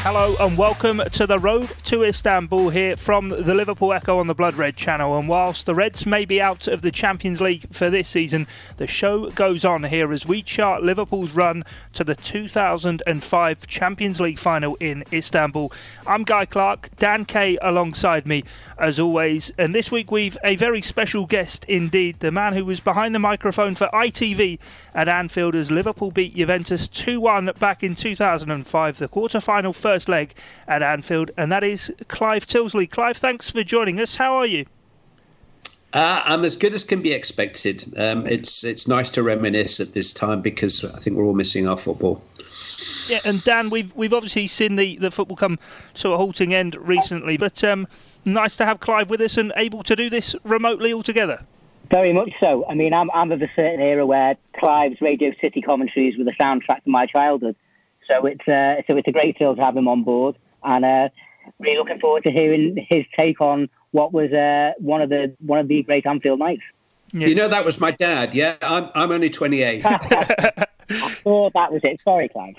Hello and welcome to the Road to Istanbul here from the Liverpool Echo on the Blood Red channel. And whilst the Reds may be out of the Champions League for this season, the show goes on here as we chart Liverpool's run to the 2005 Champions League final in Istanbul. I'm Guy Clark, Dan Kay alongside me as always. And this week we've a very special guest indeed, the man who was behind the microphone for ITV at Anfield as Liverpool beat Juventus 2-1 back in 2005, the quarter-final first leg at Anfield, and that is Clive Tilsley. Clive, thanks for joining us. How are you? I'm as good as can be expected. It's nice to reminisce at this time because I think we're all missing our football. Yeah, and Dan, we've obviously seen the football come to a halting end recently, but nice to have Clive with us and able to do this remotely altogether. Very much so. I mean, I'm of a certain era where Clive's Radio City commentaries were the soundtrack to my childhood. So it's a great thrill to have him on board, and really looking forward to hearing his take on what was one of the great Anfield nights. Yeah. You know, that was my dad. Yeah, I'm only 28. I thought that was it. Sorry, Clive.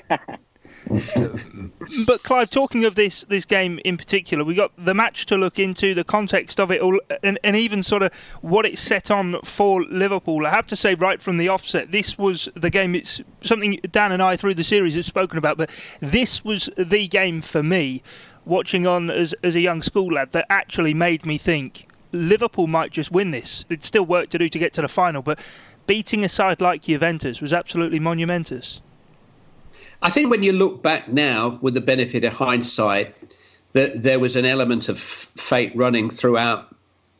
But Clive, talking of this game in particular, we got the match to look into, the context of it all, and even sort of what it's set on for Liverpool. I have to say right from the offset, this was the game. It's something Dan and I through the series have spoken about, but this was the game for me, watching on as a young school lad, that actually made me think Liverpool might just win this. It's still work to do to get to the final, but beating a side like Juventus was absolutely monumentous. I think when you look back now, with the benefit of hindsight, that there was an element of fate running throughout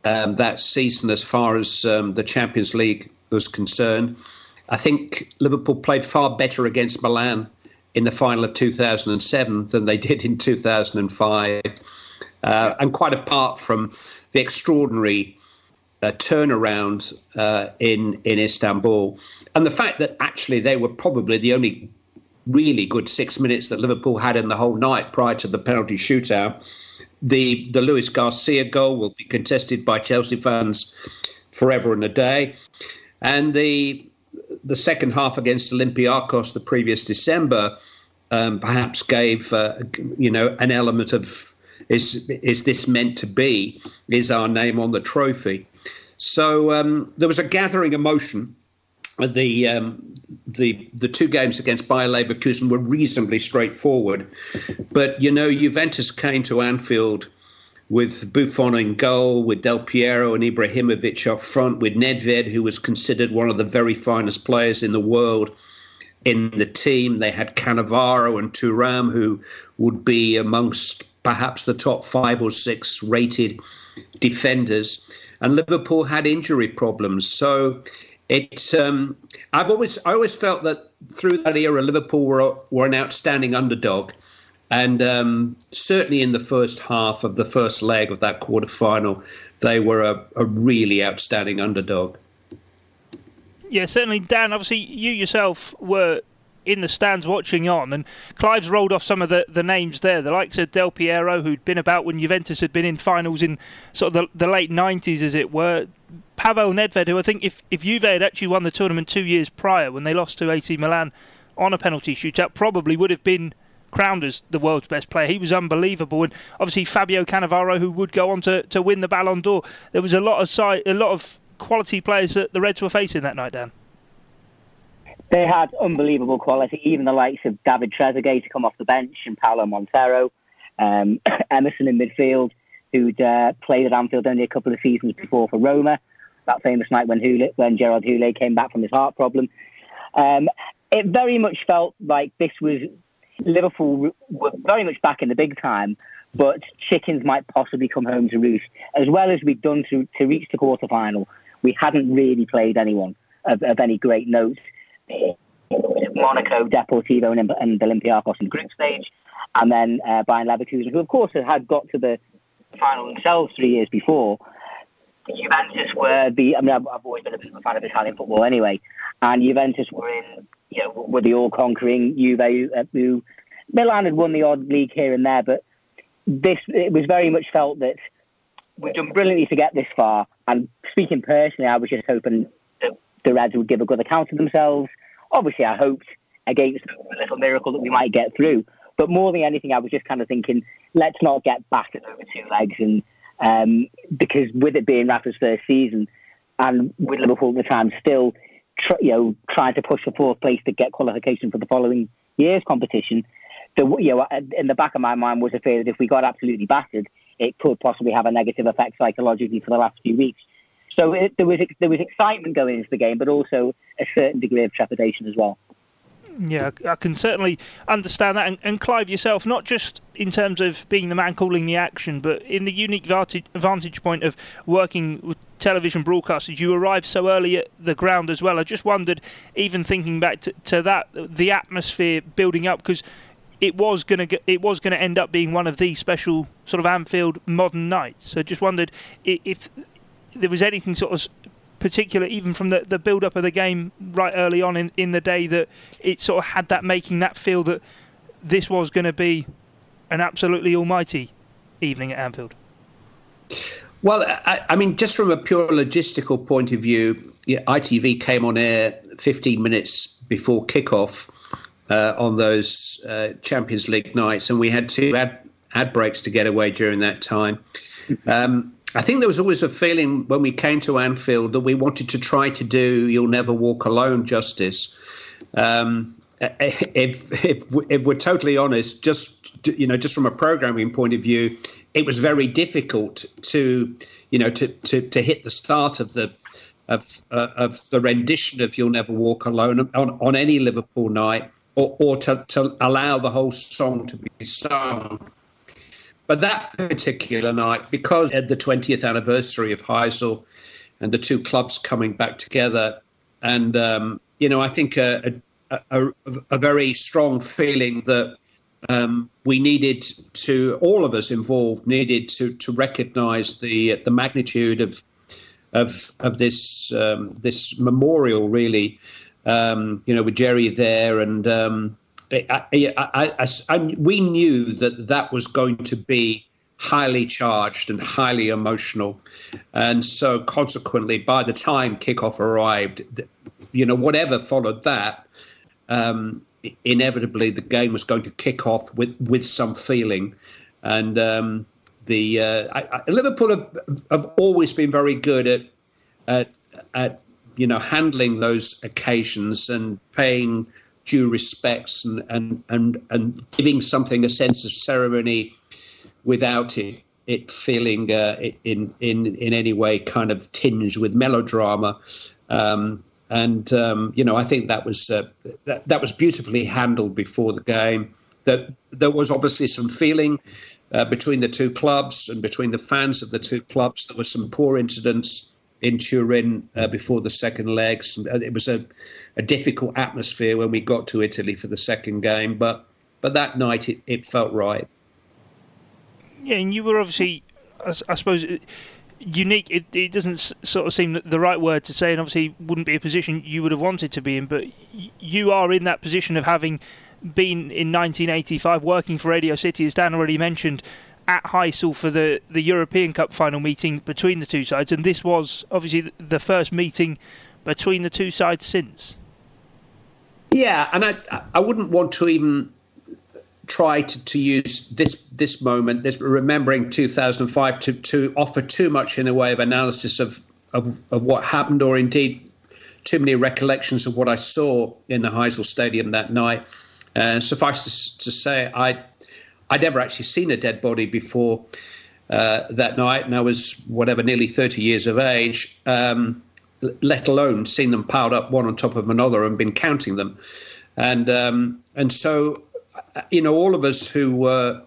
that season as far as the Champions League was concerned. I think Liverpool played far better against Milan in the final of 2007 than they did in 2005. And quite apart from the extraordinary turnaround in Istanbul, and the fact that actually they were probably the only really good 6 minutes that Liverpool had in the whole night prior to the penalty shootout. The Luis García goal will be contested by Chelsea fans forever and a day. And the second half against Olympiacos the previous December perhaps gave an element of is this meant to be? Is our name on the trophy? So there was a gathering emotion. The two games against Bayer Leverkusen were reasonably straightforward. But, you know, Juventus came to Anfield with Buffon in goal, with Del Piero and Ibrahimović up front, with Nedved, who was considered one of the very finest players in the world, in the team. They had Cannavaro and Thuram, who would be amongst perhaps the top 5 or 6 rated defenders. And Liverpool had injury problems. So I always felt that through that era, Liverpool were an outstanding underdog, and certainly in the first half of the first leg of that quarter final, they were a really outstanding underdog. Yeah, certainly, Dan. Obviously, you yourself were in the stands watching on, and Clive's rolled off some of the names there, the likes of Del Piero, who'd been about when Juventus had been in finals in sort of the late 90s, as it were. Pavel Nedved, who I think if Juve had actually won the tournament 2 years prior when they lost to AC Milan on a penalty shootout, probably would have been crowned as the world's best player. He was unbelievable. And obviously Fabio Cannavaro, who would go on to win the Ballon d'Or. There was a lot of quality players that the Reds were facing that night, Dan. They had unbelievable quality, even the likes of David Trezeguet to come off the bench and Paolo Montero, Emerson in midfield, who'd played at Anfield only a couple of seasons before for Roma, that famous night when Gerard Houllier came back from his heart problem. It very much felt like this was Liverpool were very much back in the big time, but chickens might possibly come home to roost. As well as we'd done to reach the quarterfinal, we hadn't really played anyone of any great note. Monaco, Deportivo and Olympiacos in the group stage, and then Bayern Leverkusen, who of course had got to the final themselves 3 years before. Juventus were I've always been a bit of a fan of Italian football anyway, and Juventus were the all-conquering Juve, who Milan had won the odd league here and there, but it was very much felt that we've done brilliantly to get this far, And speaking personally, I was just hoping the Reds would give a good account of themselves. Obviously, I hoped against a little miracle that we might get through. But more than anything, I was just kind of thinking, let's not get back over two legs. And because with it being Rafa's first season, and with Liverpool at the time still trying to push for fourth place to get qualification for the following year's competition, in the back of my mind was a fear that if we got absolutely battered, it could possibly have a negative effect psychologically for the last few weeks. So there was excitement going into the game, but also a certain degree of trepidation as well. Yeah, I can certainly understand that. And Clive, yourself, not just in terms of being the man calling the action, but in the unique vantage point of working with television broadcasters, you arrived so early at the ground as well. I just wondered, even thinking back to that, the atmosphere building up, because it was going to end up being one of the special sort of Anfield modern nights. So I just wondered if there was anything sort of particular, even from the build-up of the game right early on in the day, that it sort of had that making that feel that this was going to be an absolutely almighty evening at Anfield. Well, I mean, just from a pure logistical point of view, ITV came on air 15 minutes before kickoff on those Champions League nights, and we had two ad breaks to get away during that time. I think there was always a feeling when we came to Anfield that we wanted to try to do You'll Never Walk Alone justice. If we're totally honest, just from a programming point of view, it was very difficult to hit the start of the rendition of You'll Never Walk Alone on any Liverpool night, or to allow the whole song to be sung. But that particular night, because at the 20th anniversary of Heysel and the two clubs coming back together, and, I think a very strong feeling that we needed to, all of us involved, needed to recognise the magnitude of this memorial, really, with Jerry there and... we knew that was going to be highly charged and highly emotional. And so consequently, by the time kickoff arrived, whatever followed that, inevitably the game was going to kick off with some feeling. And Liverpool have always been very good at handling those occasions and paying due respects and giving something a sense of ceremony without it feeling in any way kind of tinged with melodrama, I think that was beautifully handled before the game. That there was obviously some feeling between the two clubs and between the fans of the two clubs. There were some poor incidents in Turin before the second legs. It was a difficult atmosphere when we got to Italy for the second game, but that night it felt right. Yeah, and you were obviously, I suppose, unique. It doesn't sort of seem the right word to say, and obviously wouldn't be a position you would have wanted to be in, but you are in that position of having been in 1985 working for Radio City, as Dan already mentioned, at Heysel for the European Cup final meeting between the two sides, and this was obviously the first meeting between the two sides since. Yeah, and I wouldn't want to even try to use this moment, this remembering 2005, to offer too much in the way of analysis of what happened, or indeed too many recollections of what I saw in the Heysel Stadium that night. Suffice to say, I'd never actually seen a dead body before that night, and I was, nearly 30 years of age, let alone seen them piled up one on top of another and been counting them. And so, all of us who were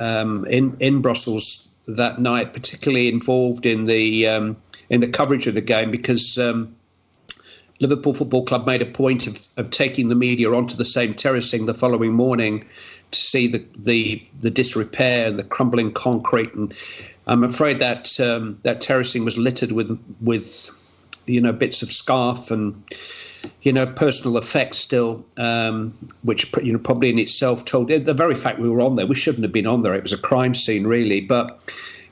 in Brussels that night, particularly involved in the coverage of the game, because Liverpool Football Club made a point of taking the media onto the same terracing the following morning to see the disrepair and the crumbling concrete, and I'm afraid that that terracing was littered with bits of scarf and personal effects still, which probably in itself told the very fact we were on there. We shouldn't have been on there. It was a crime scene, really, but.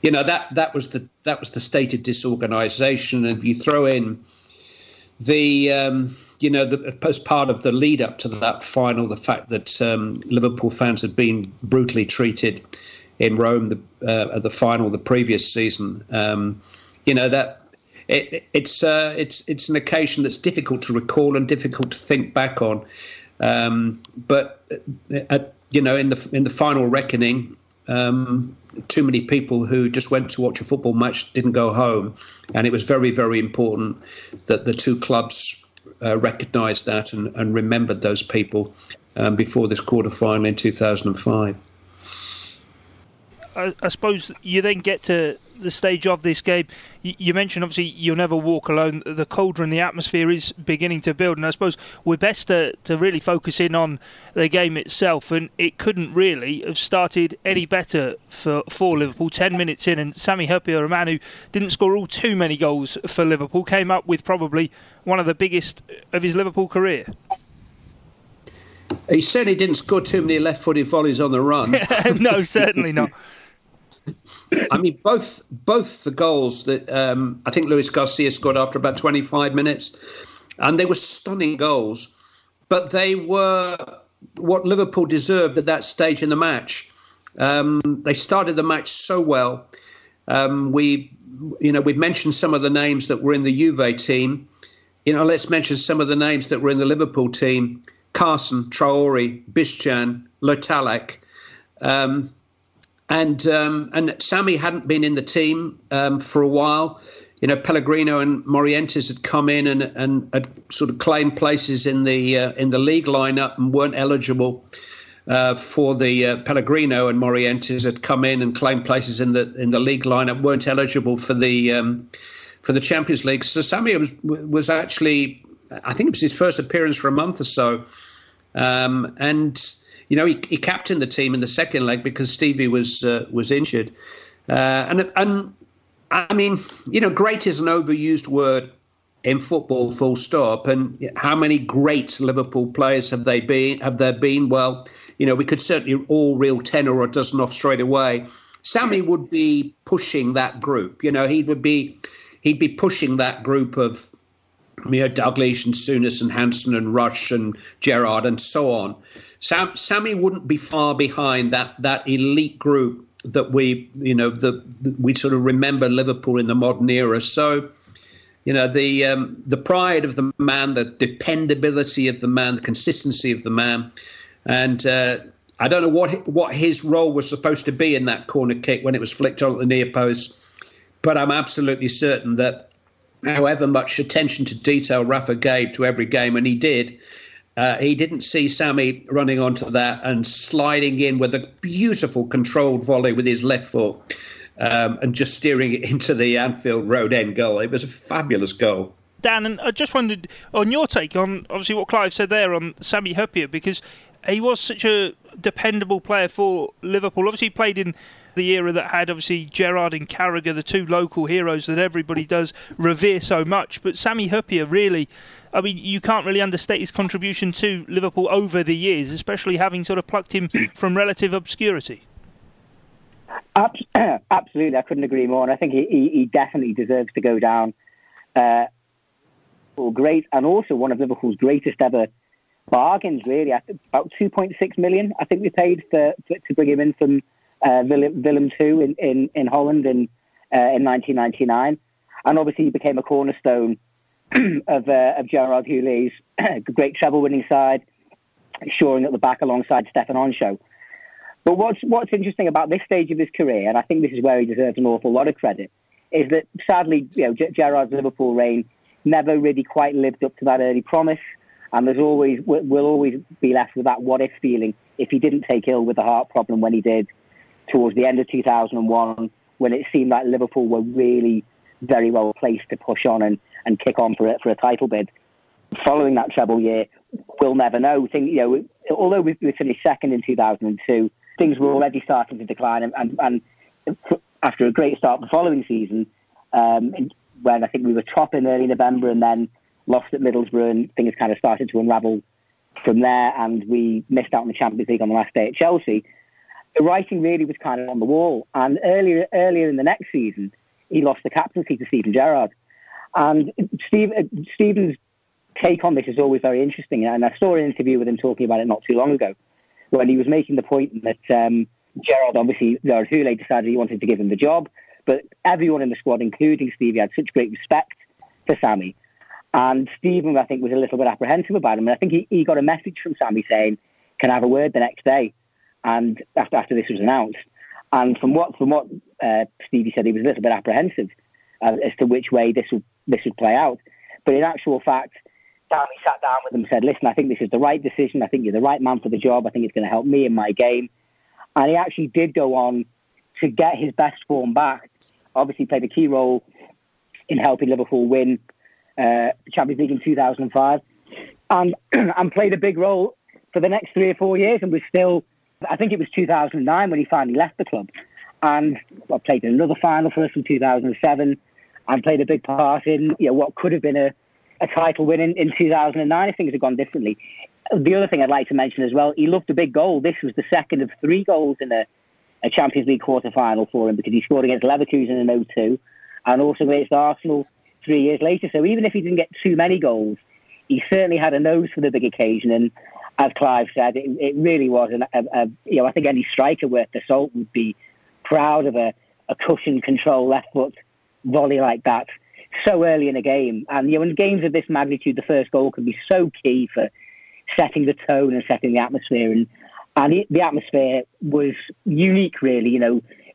you know, that was the stated disorganisation. And if you throw in the as part of the lead up to that final, the fact that Liverpool fans had been brutally treated in Rome at the final the previous season, it's an occasion that's difficult to recall and difficult to think back on. But in the final reckoning, too many people who just went to watch a football match didn't go home, and it was very, very important that the two clubs recognised that and remembered those people before this quarter-final in 2005. I suppose you then get to the stage of this game. You mentioned, obviously, you'll never walk alone. The cauldron, the atmosphere is beginning to build. And I suppose we're best to really focus in on the game itself. And it couldn't really have started any better for Liverpool. 10 minutes in, and Sami Hyypiä, a man who didn't score all too many goals for Liverpool, came up with probably one of the biggest of his Liverpool career. He certainly didn't score too many left-footed volleys on the run. No, certainly not. I mean, both the goals that I think Luis García scored after about 25 minutes, and they were stunning goals, but they were what Liverpool deserved at that stage in the match. They started the match so well. We've mentioned some of the names that were in the Juve team. You know, let's mention some of the names that were in the Liverpool team: Carson, Traore, Biscan, Le Tallec. And Sami hadn't been in the team for a while. You know, Pellegrino and Morientes had come in and had sort of claimed places in the league lineup and weren't eligible for the Pellegrino and Morientes had come in and claimed places in the league lineup, weren't eligible for the Champions League. So Sami was actually, I think it was his first appearance for a month or so, You know, he captained the team in the second leg because Stevie was injured, and I mean, you know, great is an overused word in football, full stop. And how many great Liverpool players have they been? Have there been? Well, you know, we could certainly all reel 10 or a dozen off straight away. Sami would be pushing that group. You know, he'd be pushing that group of, you know, Dalglish and Souness and Hansen and Rush and Gerrard and so on. Sami wouldn't be far behind that elite group that we sort of remember Liverpool in the modern era. So, you know, the pride of the man, the dependability of the man, the consistency of the man, and I don't know what his role was supposed to be in that corner kick when it was flicked on at the near post, but I'm absolutely certain that however much attention to detail Rafa gave to every game, and he did, he didn't see Sami running onto that and sliding in with a beautiful controlled volley with his left foot and just steering it into the Anfield Road end goal. It was a fabulous goal. Dan, and I just wondered on your take on obviously what Clive said there on Sami Hyypiä, because he was such a dependable player for Liverpool. Obviously he played in the era that had obviously Gerrard and Carragher, the two local heroes that everybody does revere so much. But Sami Hyypiä really, I mean, you can't really understate his contribution to Liverpool over the years, especially having sort of plucked him from relative obscurity. Absolutely, I couldn't agree more. And I think he definitely deserves to go down great, and also one of Liverpool's greatest ever bargains, really. I think about 2.6 million, I think we paid to bring him in from Willem II in Holland in 1999. And obviously he became a cornerstone of Gerard Houllier's great treble-winning side, shoring at the back alongside Stefan Onshow. But what's interesting about this stage of his career, and I think this is where he deserves an awful lot of credit, is that sadly, you know, Gerard's Liverpool reign never really quite lived up to that early promise, and we'll always be left with that what-if feeling if he didn't take ill with the heart problem when he did towards the end of 2001, when it seemed like Liverpool were really very well placed to push on and kick on for a title bid. Following that treble year, we'll never know. Although we finished second in 2002, things were already starting to decline. And after a great start the following season, when I think we were top in early November and then lost at Middlesbrough, and things kind of started to unravel from there. And we missed out on the Champions League on the last day at Chelsea. the writing really was kind of on the wall. And earlier in the next season, he lost the captaincy to Steven Gerrard. And Steven's take on this is always very interesting. And I saw an interview with him talking about it not too long ago, when he was making the point that Gerrard, obviously, Gerard Houllier decided he wanted to give him the job. But everyone in the squad, including Stevie, had such great respect for Sami. And Steven, I think, was a little bit apprehensive about him. And I think he got a message from Sami saying, can I have a word the next day? And after this was announced. And from what Stevie said, he was a little bit apprehensive as to which way this would play out. But in actual fact, Sami sat down with him and said, listen, I think this is the right decision. I think you're the right man for the job. I think it's going to help me in my game. And he actually did go on to get his best form back. Obviously played a key role in helping Liverpool win the Champions League in 2005 and played a big role for the next 3 or 4 years, and was still, I think it was 2009 when he finally left the club, and played in another final for us in 2007 and played a big part in what could have been a title win in 2009 if things had gone differently. The other thing I'd like to mention as well, he loved a big goal. This was the second of 3 goals in a Champions League quarter-final for him, because he scored against Leverkusen in 2002 and also against Arsenal 3 years later. So even if he didn't get too many goals, he certainly had a nose for the big occasion. And as Clive said, it really was. I think any striker worth the salt would be proud of a cushion control left foot volley like that so early in a game. And in games of this magnitude, the first goal can be so key for setting the tone and setting the atmosphere. And the atmosphere was unique, really,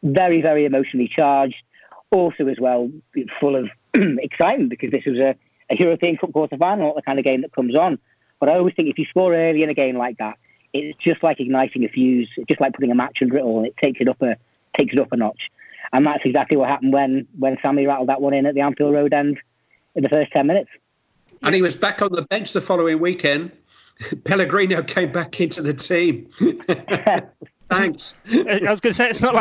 very, very emotionally charged. Also, as well, full of excitement, because this was a European Cup quarter-final, not the kind of game that comes on. But I always think if you score early in a game like that, it's just like igniting a fuse, just like putting a match under it all, and it takes it up a notch. And that's exactly what happened when Sami rattled that one in at the Anfield Road end in the first 10 minutes. And he was back on the bench the following weekend. Pellegrino came back into the team. Thanks. I was going to say, it's not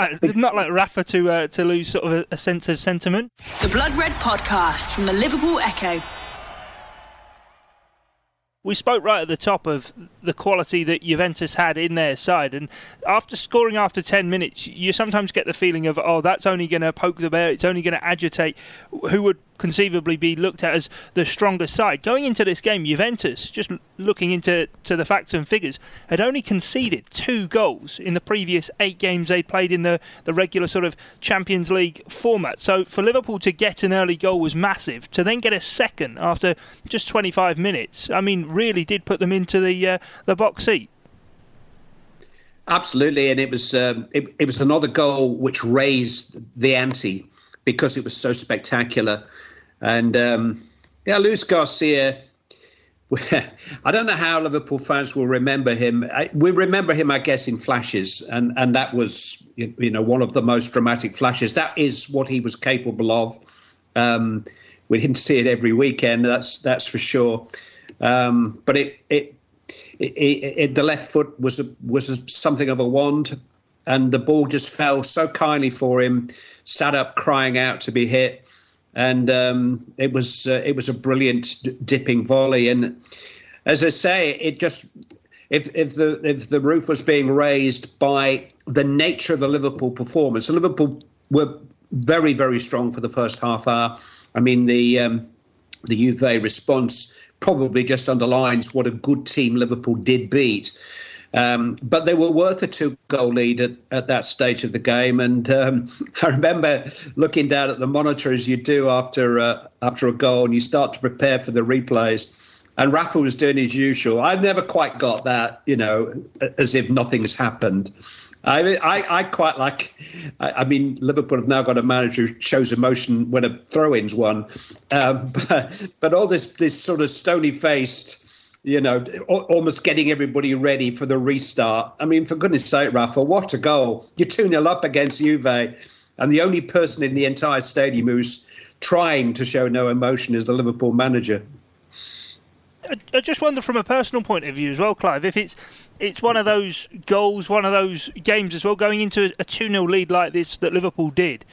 like Rafa to lose sort of a sense of sentiment. The Blood Red podcast from the Liverpool Echo. We spoke right at the top of the quality that Juventus had in their side, and after scoring after 10 minutes, you sometimes get the feeling of, that's only going to poke the bear, it's only going to agitate who would conceivably be looked at as the stronger side. Going into this game, Juventus, just looking into the facts and figures, had only conceded 2 goals in the previous 8 games they'd played in the regular sort of Champions League format. So for Liverpool to get an early goal was massive. To then get a second after just 25 minutes, really did put them into the box seat. Absolutely, and it was another goal which raised the ante because it was so spectacular. And Luis García, I don't know how Liverpool fans will remember him. We remember him, I guess, in flashes, and that was one of the most dramatic flashes. That is what he was capable of. We didn't see it every weekend, that's for sure. But the left foot was something of a wand, and the ball just fell so kindly for him. Sat up, crying out to be hit, and it was a brilliant dipping volley. And as I say, it just if the roof was being raised by the nature of the Liverpool performance. And Liverpool were very, very strong for the first half hour. The Juve response probably just underlines what a good team Liverpool did beat. But they were worth a 2-goal lead at that stage of the game. And I remember looking down at the monitor, as you do after a goal, and you start to prepare for the replays. And Rafa was doing his usual. I've never quite got that, as if nothing's happened. I quite like. Liverpool have now got a manager who shows emotion when a throw-in's won, but all this sort of stony-faced, almost getting everybody ready for the restart. For goodness' sake, Rafa, what a goal! You're 2-0 up against Juve, and the only person in the entire stadium who's trying to show no emotion is the Liverpool manager. I just wonder, from a personal point of view as well, Clive, if it's one of those goals, one of those games as well, going into a 2-0 lead like this that Liverpool did.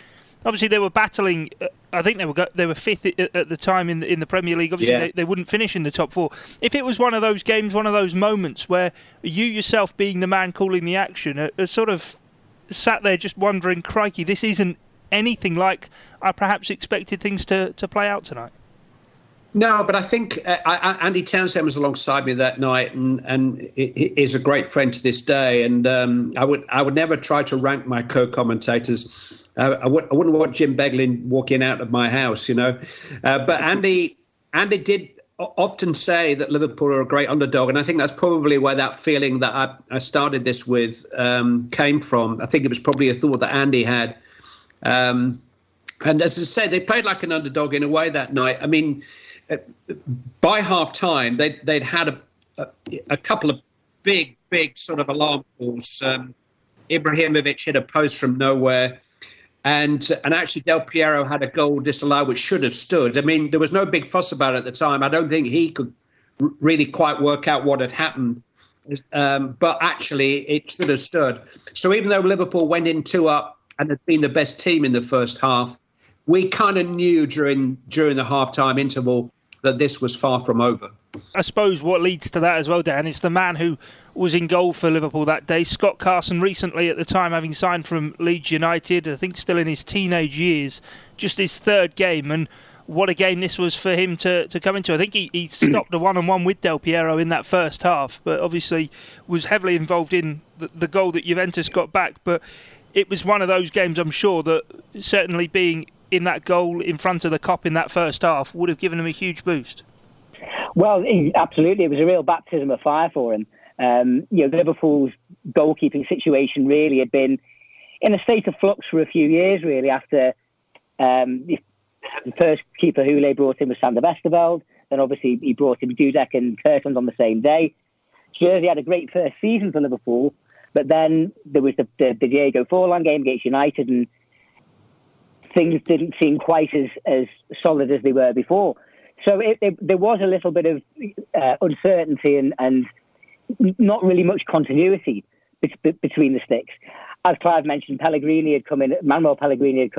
Obviously, they were battling. I think they were fifth at the time in the Premier League. Obviously, they wouldn't finish in the top 4. If it was one of those games, one of those moments where you yourself being the man calling the action, are sort of sat there just wondering, crikey, this isn't anything like I perhaps expected things to play out tonight? No, but I think Andy Townsend was alongside me that night, and is a great friend to this day. And I would never try to rank my co-commentators. I wouldn't want Jim Beglin walking out of my house, you know. But Andy did often say that Liverpool are a great underdog, and I think that's probably where that feeling that I started this with came from. I think it was probably a thought that Andy had. And as I say, they played like an underdog in a way that night. I mean, by half-time, they'd had a couple of big sort of alarm calls. Ibrahimović hit a post from nowhere. And actually, Del Piero had a goal disallowed, which should have stood. I mean, there was no big fuss about it at the time. I don't think he could really quite work out what had happened. But actually, it should have stood. So even though Liverpool went in 2-up and had been the best team in the first half, we kind of knew during the half-time interval that this was far from over. I suppose what leads to that as well, Dan, is the man who was in goal for Liverpool that day, Scott Carson, recently at the time having signed from Leeds United, I think still in his teenage years, just his third game, and what a game this was for him to come into. I think he stopped a one-on-one with Del Piero in that first half, but obviously was heavily involved in the goal that Juventus got back. But it was one of those games, I'm sure, that certainly being in that goal in front of the Kop in that first half would have given him a huge boost. Well, absolutely. It was a real baptism of fire for him. Liverpool's goalkeeping situation really had been in a state of flux for a few years, really, after the first keeper Houllier brought in was Sander Westerveld. Then, obviously, he brought in Dudek and Kirkland on the same day. Jerzy had a great first season for Liverpool, but then there was the Diego Forlan game against United, and things didn't seem quite as solid as they were before. So there was a little bit of uncertainty and not really much continuity between the sticks. As Clive mentioned, Mauricio Pellegrini had come in as Mauricio Pellegrini.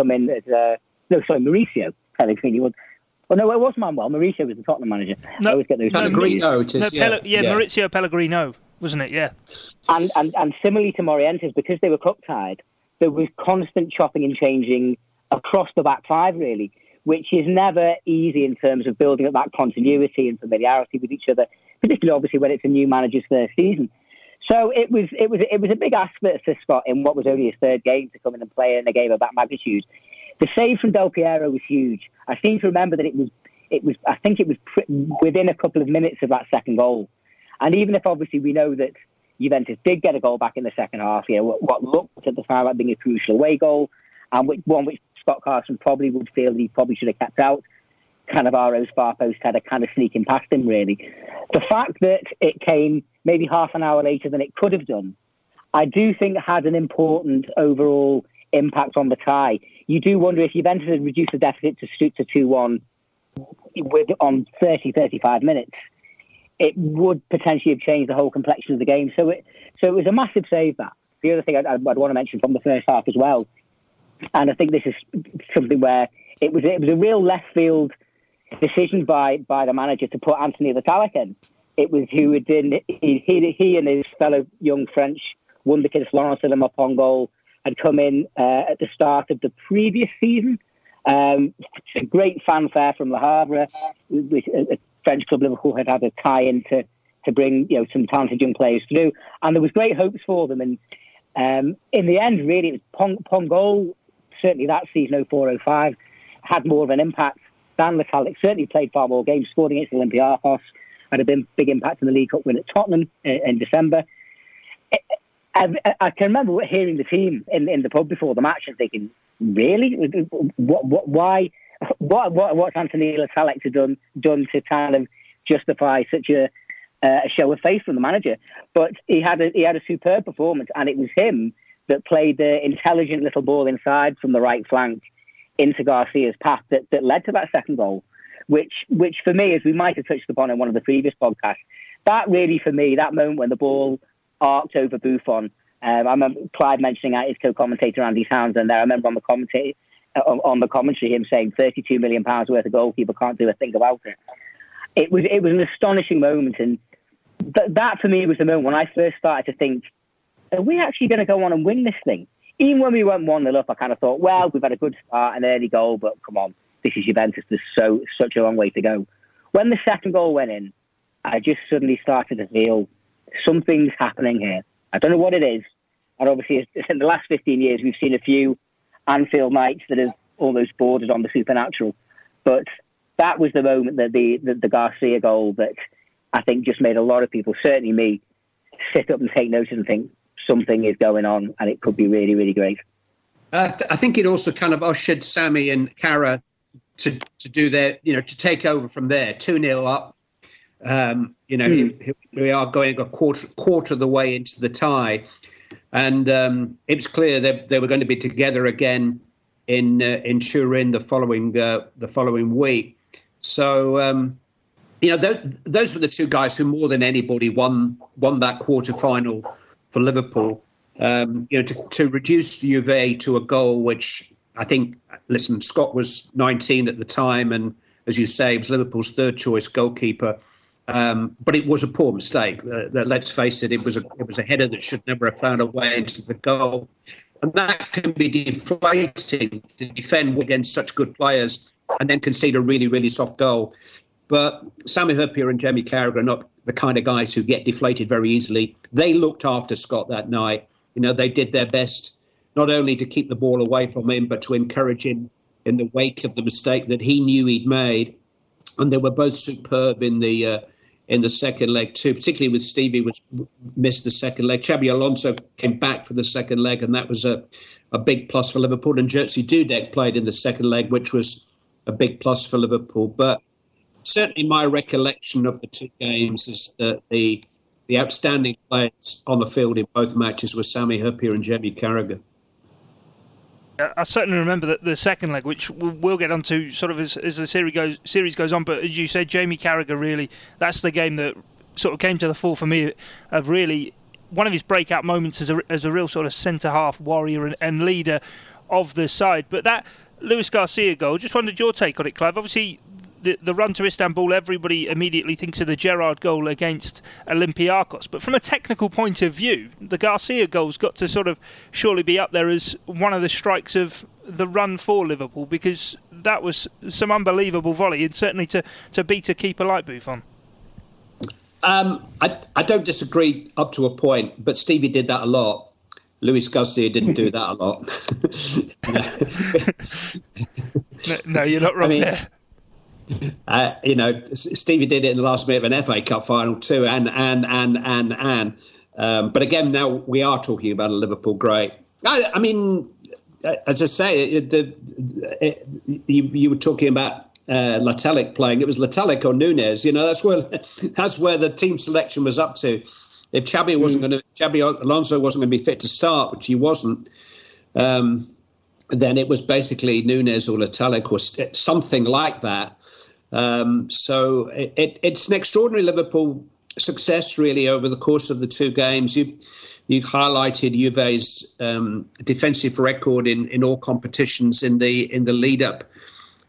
Well, no, it was Manuel. Mauricio was the Tottenham manager. No, I always get those. Pellegrino, it is. No, yeah, Mauricio Pellegrino, wasn't it? Yeah. And similarly to Morientes, because they were cup tied, there was constant chopping and changing across the back five, really, which is never easy in terms of building up that continuity and familiarity with each other, particularly obviously when it's a new manager's first season. So it was a big ask for Scott in what was only his third game to come in and play in a game of that magnitude. The save from Del Piero was huge. I seem to remember that it was within a couple of minutes of that second goal. And even if obviously we know that Juventus did get a goal back in the second half, what looked at the time like being a crucial away goal, and which Scott Carson probably would feel that he probably should have kept out. Cannavaro's far post had a kind of sneaking past him, really. The fact that it came maybe half an hour later than it could have done, I do think had an important overall impact on the tie. You do wonder if Juventus had reduced the deficit to 2-1 on 30, 35 minutes, it would potentially have changed the whole complexion of the game. So it was a massive save, that. The other thing I'd want to mention from the first half as well, and I think this is something where it was a real left field decision by the manager to put Anthony Le Tallec in. It was who had been he and his fellow young French wonderkid Florent Sinama Pongolle had come in at the start of the previous season. A great fanfare from Le Havre, which a French club Liverpool had a tie-in to bring some talented young players through, and there was great hopes for them. And in the end, really, it was Pongolle. Certainly that season, 04-05, had more of an impact than Le Tallec. Certainly played far more games, scored against Olympiacos, had a big impact in the League Cup win at Tottenham in December. I can remember hearing the team in the pub before the match and thinking, really? What's Anthony Le Tallec done to kind of justify such a show of faith from the manager? But he had a superb performance, and it was him that played the intelligent little ball inside from the right flank into Garcia's path that led to that second goal, which for me, as we might have touched upon in one of the previous podcasts, that really, for me, that moment when the ball arced over Buffon, I remember Clive mentioning out his co-commentator Andy Townsend there. I remember on the commentary him saying £32 million worth of goalkeeper can't do a thing about it. It was an astonishing moment, and that for me was the moment when I first started to think, are we actually going to go on and win this thing? even when we went 1-0 up, I kind of thought, well, we've had a good start, an early goal, but come on, this is Juventus. There's such a long way to go. When the second goal went in, I just suddenly started to feel something's happening here. I don't know what it is. And obviously, in the last 15 years, we've seen a few Anfield nights that have almost bordered on the supernatural. But that was the moment that the Garcia goal that I think just made a lot of people, certainly me, sit up and take notice and think something is going on and it could be really, really great. I think it also kind of ushered Sami and Cara to do their, to take over from there, 2-0 up. We are going a quarter of the way into the tie. And it was clear that they were going to be together again in Turin the following week. So those were the two guys who more than anybody won that quarter final for Liverpool. To reduce Juve to a goal, which I think, listen, Scott was 19 at the time, and as you say, it was Liverpool's third choice goalkeeper. But it was a poor mistake. Let's face it, it was a header that should never have found a way into the goal. And that can be deflating to defend against such good players and then concede a really, really soft goal. But Sami Hyypiä and Jamie Carragher are not the kind of guys who get deflated very easily. They looked after Scott that night. They did their best not only to keep the ball away from him, but to encourage him in the wake of the mistake that he knew he'd made. And they were both superb in the second leg too, particularly with Stevie, which missed the second leg. Xabi Alonso came back for the second leg, and that was a big plus for Liverpool. And Jerzy Dudek played in the second leg, which was a big plus for Liverpool. But certainly my recollection of the two games is that the outstanding players on the field in both matches were Sami Hyypiä and Jamie Carragher. I certainly remember that the second leg, which we'll get onto sort of as the series goes on. But as you say, Jamie Carragher, really, that's the game that sort of came to the fore for me of really one of his breakout moments as a real sort of centre-half warrior and leader of the side. But that Luis García goal, just wondered your take on it, Clive. Obviously, the run to Istanbul, everybody immediately thinks of the Gerrard goal against Olympiacos. But from a technical point of view, the Garcia goal's got to sort of surely be up there as one of the strikes of the run for Liverpool, because that was some unbelievable volley, and certainly to beat a keeper like Buffon. I don't disagree up to a point, but Stevie did that a lot. Luis Garcia didn't do that a lot. No, you're not wrong. I mean, there. Stevie did it in the last minute of an FA Cup final too, and. But again, now we are talking about a Liverpool great. I mean, as I say, you were talking about Le Tallec playing. It was Le Tallec or Núñez. That's where the team selection was up to. If Xabi Alonso wasn't going to be fit to start, which he wasn't. Then it was basically Núñez or Le Tallec or something like that. So it's an extraordinary Liverpool success, really, over the course of the two games. You highlighted Juve's defensive record in all competitions in the lead up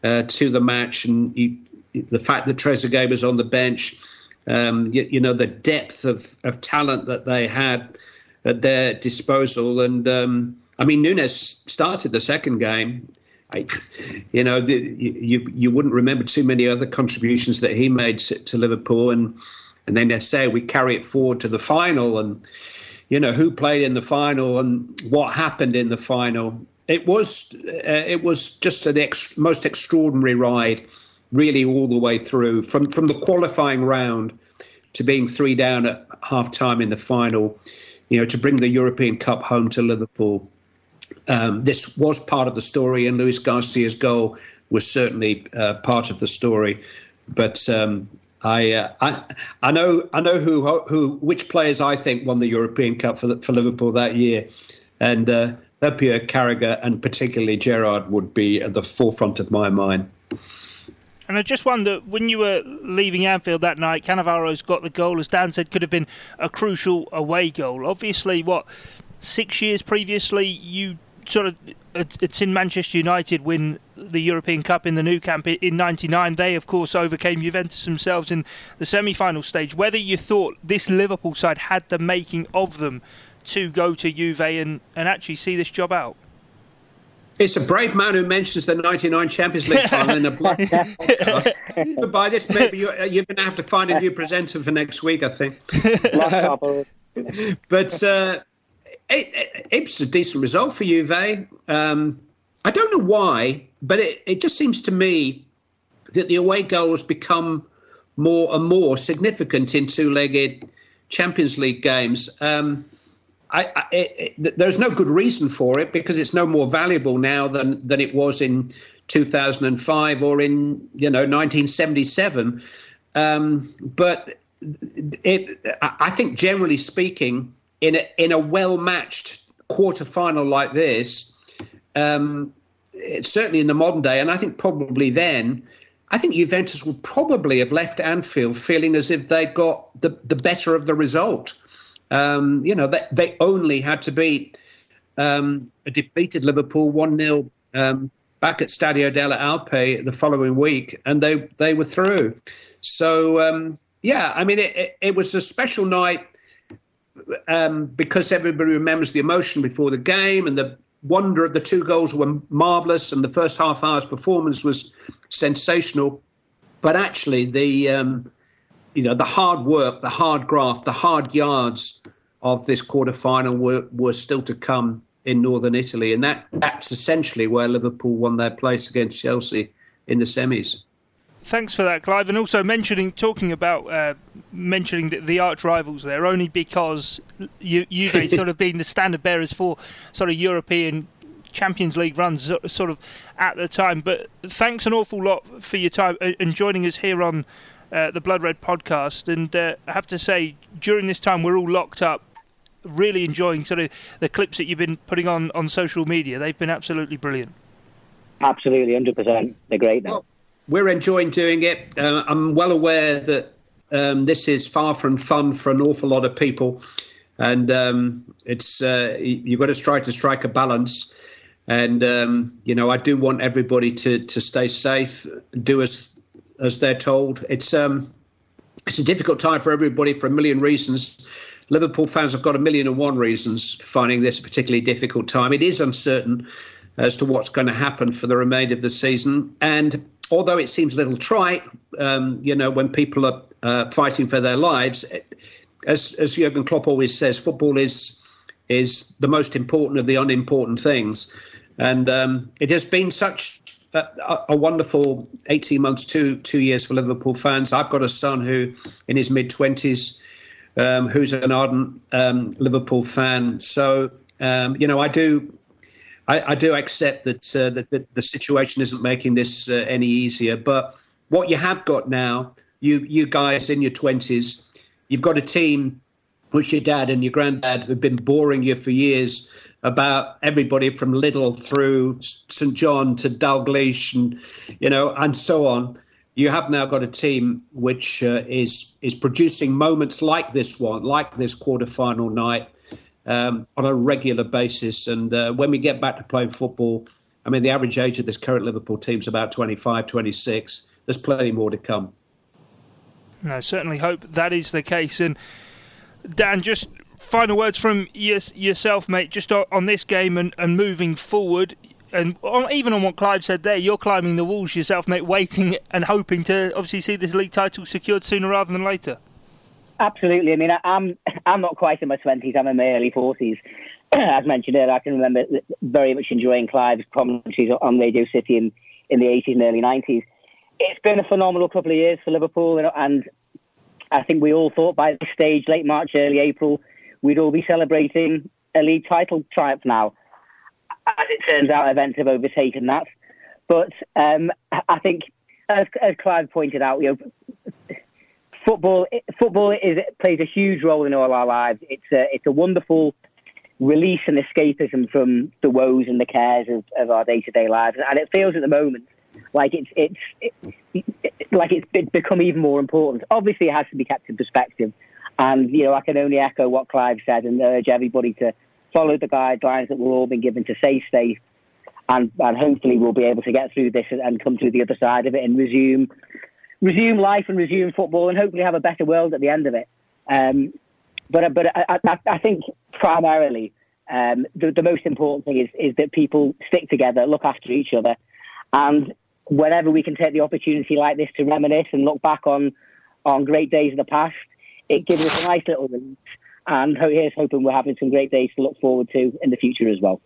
to the match, and the fact that Trezeguet was on the bench. The depth of talent that they had at their disposal, and Núñez started the second game. You wouldn't remember too many other contributions that he made to Liverpool, and then they say we carry it forward to the final, and who played in the final and what happened in the final. It was just an most extraordinary ride, really, all the way through from the qualifying round to being 3 down at half time in the final. To bring the European Cup home to Liverpool. This was part of the story, and Luis Garcia's goal was certainly part of the story. But I know which players I think won the European Cup for Liverpool that year, and Hyypiä, Carragher, and particularly Gerrard would be at the forefront of my mind. And I just wonder, when you were leaving Anfield that night, Cannavaro's got the goal, as Dan said, could have been a crucial away goal. Obviously, 6 years previously, you sort of, it's seen Manchester United win the European Cup in the Nou Camp in '99. They, of course, overcame Juventus themselves in the semi-final stage. Whether you thought this Liverpool side had the making of them to go to Juve and actually see this job out? It's a brave man who mentions the 99 Champions League final in the Blood podcast. By this, maybe you're going to have to find a new presenter for next week, I think. But it's a decent result for Juve. I don't know why, but it just seems to me that the away goals become more and more significant in two-legged Champions League games. There's no good reason for it, because it's no more valuable now than it was in 2005 or in 1977. But I think, generally speaking, in a well-matched quarter-final like this, certainly in the modern day, and I think probably then, I think Juventus would probably have left Anfield feeling as if they got the better of the result. They only had to beat defeated Liverpool 1-0 back at Stadio della Alpe the following week, and they were through. So, it was a special night because everybody remembers the emotion before the game, and the wonder of the two goals were marvellous, and the first half hour's performance was sensational. But actually, the hard work, the hard graft, the hard yards of this quarter-final were still to come in northern Italy. And that's essentially where Liverpool won their place against Chelsea in the semis. Thanks for that, Clive. And also mentioning the arch rivals there, only because Juve sort of been the standard bearers for sort of European Champions League runs sort of at the time. But thanks an awful lot for your time and joining us here on the Blood Red podcast, and I have to say, during this time we're all locked up, really enjoying sort of the clips that you've been putting on social media. They've been absolutely brilliant. Absolutely, 100%. They're great now. Well, we're enjoying doing it. I'm well aware that this is far from fun for an awful lot of people, and you've got to try to strike a balance. And I do want everybody to stay safe, do as they're told. It's a difficult time for everybody for a million reasons. Liverpool fans have got 1,001 reasons for finding this a particularly difficult time. It is uncertain as to what's going to happen for the remainder of the season. And although it seems a little trite, when people are fighting for their lives, as Jurgen Klopp always says, football is the most important of the unimportant things. And it has been such a wonderful 18 months, two years for Liverpool fans. I've got a son who, in his mid-20s, who's an ardent Liverpool fan. So, I do accept that the situation isn't making this any easier. But what you have got now, you guys in your 20s, you've got a team which your dad and your granddad have been boring you for years about, everybody from Lidl through St John to Dalgleish and so on. You have now got a team which is producing moments like this one, like this quarter-final night, on a regular basis. And when we get back to playing football, I mean, the average age of this current Liverpool team is about 25, 26. There's plenty more to come. And I certainly hope that is the case. And Dan, just final words from yourself, mate, just on this game and moving forward, and even on what Clive said there. You're climbing the walls yourself, mate, waiting and hoping to obviously see this league title secured sooner rather than later. Absolutely. I mean, I'm not quite in my 20s, I'm in my early 40s. As mentioned earlier, I can remember very much enjoying Clive's commentaries on Radio City in the 80s and early 90s. It's been a phenomenal couple of years for Liverpool, and I think we all thought by this stage, late March, early April, we'd all be celebrating a league title triumph now. As it turns out, events have overtaken that. But I think, as Clive pointed out, football plays a huge role in all our lives. It's a wonderful release and escapism from the woes and the cares of our day-to-day lives, and it feels at the moment like it's become even more important. Obviously, it has to be kept in perspective. And, I can only echo what Clive said and urge everybody to follow the guidelines that we've all been given to stay safe. And hopefully we'll be able to get through this and come through the other side of it and resume life and resume football, and hopefully have a better world at the end of it. But I think primarily the most important thing is that people stick together, look after each other, and whenever we can take the opportunity like this to reminisce and look back on great days of the past, it gives us a nice little read. And here's hoping we're having some great days to look forward to in the future as well.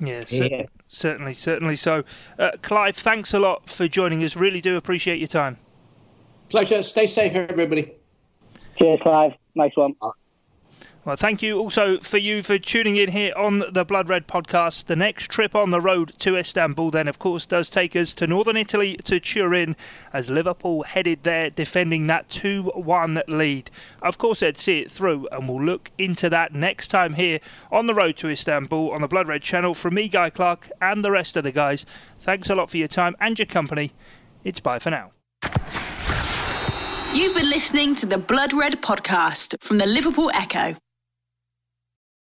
Yes, yeah. Certainly so. Clive, thanks a lot for joining us. Really do appreciate your time. Pleasure. Stay safe, everybody. Cheers, Clive. Nice one. Well, thank you also for tuning in here on the Blood Red podcast. The next trip on the road to Istanbul then, of course, does take us to northern Italy, to Turin, as Liverpool headed there defending that 2-1 lead. Of course, they'd see it through, and we'll look into that next time here on the road to Istanbul on the Blood Red channel. From me, Guy Clark, and the rest of the guys, thanks a lot for your time and your company. It's bye for now. You've been listening to the Blood Red podcast from the Liverpool Echo.